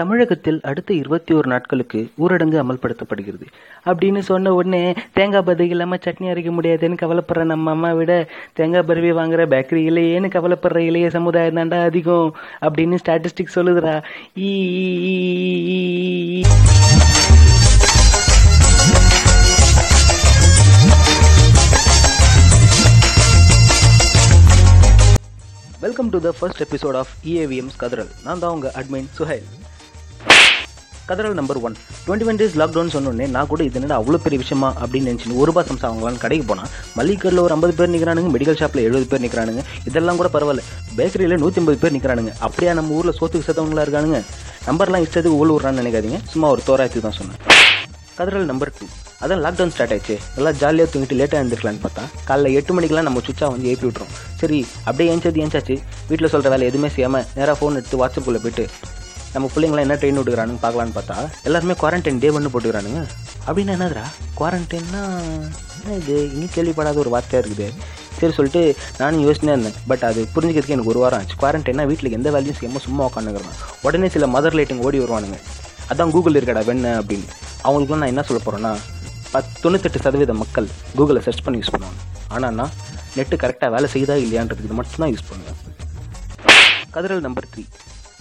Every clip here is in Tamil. தமிழகத்தில் அடுத்த 21 நாட்களுக்கு ஊரடங்கு அமல்படுத்தப்படுகிறது அப்படின்னு சொன்ன உடனே தேங்காய் பருவி இல்லாமல் சட்னி அரைக்க முடியாதுன்னு கவலைப்படுற நம்ம அம்மா விட தேங்காய் பருவி வாங்குற பேக்கரி இல்லையேன்னு கவலைப்படுற இளைய சமுதாயம் தாண்டா அதிகம் அப்படின்னு ஸ்டாட்டிஸ்டிக்ஸ் சொல்லுதுரா. Welcome to the first episode of EAVM's கதறல். நான் தான் உங்கள் அட்மின் சுஹைல். கதறல் நம்பர் 1. 21 டேஸ் லாக்டவுன் சொன்னோடனே நான் கூட இது என்னடா அவ்வளோ பெரிய விஷயமா அப்படின்னு நினச்சின்னு ஒரு பாசம் அவங்களாம் கடைக்கு போனால் மளிகை கடையில் ஒரு 50 பேர் நிற்கிறானுங்க, மெடிக்கல் ஷாப்பில் 70 பேர் நிற்கிறானுங்க, இதெல்லாம் கூட பரவாயில்ல, பேக்கரியில் 150 பேர் நிற்கிறானுங்க. அப்படியா நம்ம ஊரில் சோத்துக்கு சேர்த்தவங்களா இருக்கானுங்க? நம்பர்லாம் இஷ்டத்துக்கு ஊழல் விடுறான்னு நினைக்காதீங்க, சும்மா ஒரு தோராயத்துக்கு தான் சொன்னேன். கதறல் நம்பர் 2. அதான் லாக்டவுன் ஸ்டார்ட் ஆயிடுச்சு, நல்லா ஜாலியாக தூங்கிட்டு லேட்டாக எழுந்திருக்கலான்னு பார்த்தா காலைல 8 மணிக்கெலாம் நம்ம சுவிட்சாக வந்து ஏப்பி விட்டுரும். சரி அப்படியே ஏஞ்சாச்சு, வீட்டில் சொல்கிற வேலை எதுவுமே செய்யாமல் நேராக ஃபோன் எடுத்து வாட்ஸ்அப்புக்குள்ளே போய்ட்டு நம்ம பிள்ளைங்களாம் என்ன ட்ரெயின் விட்டுக்கிறானுங்க பார்க்கலான்னு பார்த்தா எல்லாருமே குவாரண்டைன் டே பண்ணு போட்டுக்கிறானுங்க. அப்படின்னா என்னதுரா குவாரண்டைன்னா இது இன்னும் கேள்விப்படாத ஒரு வார்த்தையாக இருக்குது. சரி சொல்லிட்டு நானும் யோசனையாக இருந்தேன், பட் அது புரிஞ்சுக்கிறதுக்கு எனக்கு ஒரு வாரம் ஆச்சு. குவாரண்டைன்னா வீட்டில் எந்த வேலையும் செய்யாமல் சும்மா உட்காந்துக்கிறேன். உடனே சில மதர் ரிலேட்டிவ் ஓடி வருவானுங்க, அதான் கூகுள் இருக்கடா வெண்ண அப்படின்னு. அவங்களுக்குலாம் நான் என்ன சொல்ல போகிறேன்னா, 98% மக்கள் கூகுளை சர்ச் பண்ணி யூஸ் பண்ணுவாங்க. ஆனால் நான் நெட்டு கரெக்டாக வேலை செய்யுதா இல்லையான்றதுக்கு இது மட்டும்தான் யூஸ் பண்ணுவேன். கதறல் நம்பர் 3.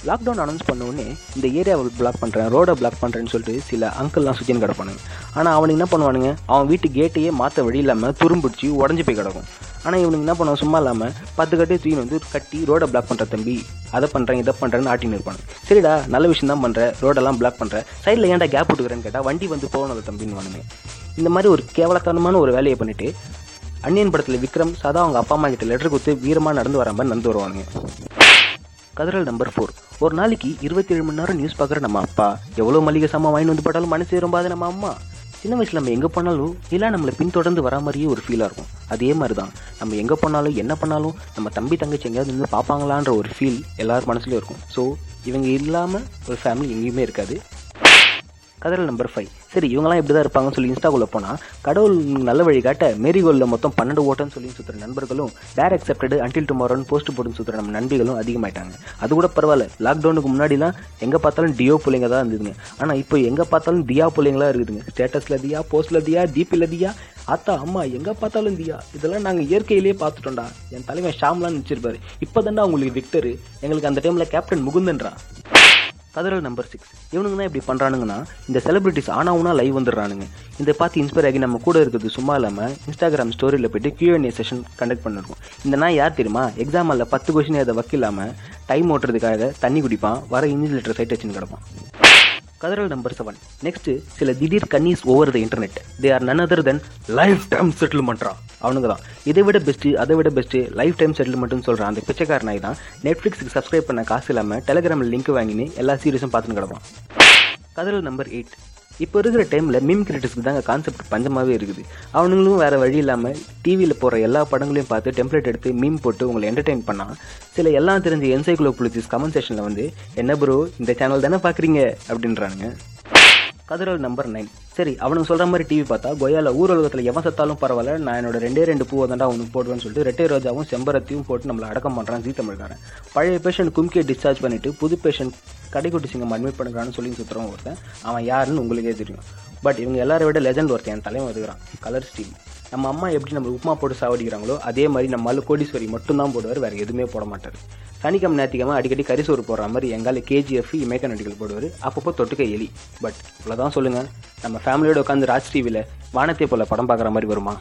லாக்டவுன் அனௌன்ஸ் பண்ணோடனே இந்த ஏரியாவை பிளாக் பண்ணுறேன், ரோடை பிளாக் பண்ணுறேன்னு சொல்லிட்டு சில அங்கிள்லாம் சுற்றின்னு கிடப்பானுங்க. ஆனால் அவனுக்கு என்ன பண்ணுவானுங்க, அவன் வீட்டு கேட்டையே மாற்ற வழி இல்லாமல் துரும்பிடிச்சி உடஞ்சி போய் கிடக்கும். ஆனால் இவனுக்கு என்ன பண்ணுவான், சும்மா இல்லாமல் 10 கட்டி தூக்கி வந்து கட்டி ரோடை பிளாக் பண்ணுற தம்பி, அதை பண்ணுறேன் இதை பண்ணுறேன்னு ஆட்டின்னு இருப்பானு. சரிடா நல்ல விஷயம் தான் பண்ணுற, ரோடெல்லாம் பிளாக் பண்ணுற, சைடில் ஏன்டா கேப் விட்டுக்கிறேன்னு கேட்டால் வண்டி வந்து போகணும் தம்பின்னு வானுங்க. இந்த மாதிரி ஒரு கேவலத்தனமான ஒரு வேலையை பண்ணிவிட்டு அன்னியன் படத்தில் விக்ரம் சதா அவங்க அப்பா அம்மா கிட்ட லெட்டர் கொடுத்து வீரமாக நடந்து வர மாதிரி நடந்து வருவானுங்க. கதறல் நம்பர் 4. ஒரு நாளைக்கு 27 மணி நேரம் நியூஸ் பார்க்குற நம்ம அப்பா எவ்வளோ மளிகை சாமான் வாங்கி வந்து போட்டாலும் மனசு ரொம்பாது நம்ம அம்மா. சின்ன வயசில் நம்ம எங்கே போனாலும் எல்லாம் நம்மளை பின்தொடர்ந்து வரா மாதிரியே ஒரு ஃபீலாக இருக்கும். அதே மாதிரி தான் நம்ம எங்கே போனாலும் என்ன பண்ணாலும் நம்ம தம்பி தங்கச்சி எங்கேயாவது நின்று பார்ப்பாங்களான்ற ஒரு ஃபீல் எல்லாரும் மனசுலேயும் இருக்கும். ஸோ இவங்க இல்லாமல் ஒரு ஃபேமிலி எங்கேயுமே இருக்காது. கதறல் நம்பர் 5. சரி இவங்களாம் இப்படி தான் இருப்பாங்கன்னு சொல்லி இன்ஸ்டாக்குள்ளே போனால் கடவுள் நல்ல வழி காட்ட மேரிகோல்டில் மொத்தம் 12 ஓட்டன்னு சொல்லி சுற்றுற நண்பர்களும் டேர் அக்செப்டடு அன்டில் டுமாரோன்னு போஸ்ட்டு போட்டுன்னு சுற்றுற நம்ம நண்பிகளும் அதிகமாகிட்டாங்க. அது கூட பரவாயில்ல, லாக்டவுனுக்கு முன்னாடிலாம் எங்கே பார்த்தாலும் டியோ பிள்ளைங்க தான் இருந்துதுங்க. ஆனால் இப்போ எங்கே பார்த்தாலும் தியா பிள்ளைங்களாக இருக்குதுங்க. ஸ்டேட்டஸில் தியா, போஸ்ட்டில் தியா, டிபியில் தியா, ஆத்தா அம்மா எங்கே பார்த்தாலும் தியா. இதெல்லாம் நாங்கள் இயற்கையிலேயே பார்த்துட்டோம்டா. என் தலைவன் ஷாம்லான்னு நினச்சிருப்பாரு, இப்போ தாண்டா உங்களுக்கு விக்டரு, எங்களுக்கு அந்த டைமில் கேப்டன் முகுந்தன்றா. கதறல் நம்பர் 6. இவனுங்கன்னா இப்படி பண்ணுறானுங்கன்னா இந்த செலிபிரிட்டிஸ் ஆனாவுனா லைவ் வந்துடுறானுங்க. இதை பார்த்து இன்ஸ்பயர் ஆகி நம்ம கூட இருக்கிறது சும்மா இல்லாமல் இன்ஸ்டாகிராம் ஸ்டோரியில் போய்ட்டு Q&A செஷன் கண்டக்ட் பண்ணிருக்கோம். இந்த நான் யார் தெரியுமா, எக்ஸாம் அல்ல 10 கொஷின் அதை வக்கில்லாமல் டைம் ஓட்டுறதுக்காக தண்ணி குடிப்பான், வர இன்ஜின் லெட்டர் சைட் வச்சுன்னு கிடப்பான். கதறல் நம்பர் 7. நெக்ஸ்ட்டு சில திடீர் கன்னிஸ் over the internet, they are none other than lifetime செட்டில்மெண்ட்ரா. அவனுங்க தான் இதை விட பெஸ்ட்டு அதை விட பெஸ்ட்டு லைஃப் டைம் செட்டில்மெண்ட்னு சொல்கிறான். அந்த பிச்சைக்காரனாய் தான் நெட்ஃப்ளிக்ஸுக்கு சப்ஸ்கிரைப் பண்ண காசு இல்லாமல் டெலிகிராமில் லிங்க் வாங்கினு எல்லா சீரியஸும் பார்த்துன்னு கிடப்பான். கதறல் நம்பர் 8. இப்போ இருக்கிற டைமில் மீம் கிரியேட்டர்ஸ்க்கு தாங்க கான்செப்ட் பஞ்சமாகவே இருக்குது. அவனுங்களும் வேறு வழி இல்லாமல் டிவியில் போகிற எல்லா படங்களையும் பார்த்து டெம்ப்ளேட் எடுத்து மீம் போட்டு உங்களை என்டர்டெயின் பண்ணால் சில எல்லாம் தெரிஞ்ச என்சைக்ளோபீடியாஸ் கமெண்ட் செக்ஷனில் வந்து என்ன ப்ரோ இந்த சேனல் தானே பார்க்குறீங்க அப்படின்றானுங்க. கதறல் நம்பர் 9. சரி அவனுக்கு சொல்கிற மாதிரி டிவி பார்த்தா கொய்யால ஊர் உலகத்தில் எவன் சத்தாலும் பரவாயில்ல, நான் என்னோட 2 பூவை தாண்டா அவனுக்கு போடுவேன்னு சொல்லிட்டு ரெட்டை ரோஜாவும் செம்பரத்தையும் போட்டு நம்மளை அடக்கம் பண்ணுறான். ஜீத்தமிழ்காரன் பழைய பேஷண்ட் கும்கியை டிஸ்சார்ஜ் பண்ணிவிட்டு புது பேஷண்ட் கடைக்குட்டி சிங்கம் அட்மிட் பண்ணுறான்னு சொல்லி சுற்றுறவன் ஒருத்தன். அவன் யாருன்னு உங்களுக்கே தெரியும். பட் இவங்க எல்லாரை விட லெஜண்ட் ஒருத்தன் என் தலைவன் இருக்கிறான், கலர்ஸ் டிவி. நம்ம அம்மா எப்படி நம்ம உப்புமா போட்டு சாவடிக்கிறாங்களோ அதே மாதிரி நம்மளால கோடீஸ்வரி மட்டும்தான் போடுவார், வேறு எதுவுமே போட மாட்டார். சனிக்கம் ஞாத்திகமாக அடிக்கடி கரிசோறு போடுற மாதிரி எங்கால KGF இமேக்க நடிகள் போடுவார், அப்பப்போ தொட்டுக்க எலி. பட் இவ்வளோதான் சொல்லுங்கள், நம்ம ஃபேமிலியோடு உட்காந்து ராஜ் டிவியில் வானத்தை போல் படம் பார்க்குற மாதிரி வருமா?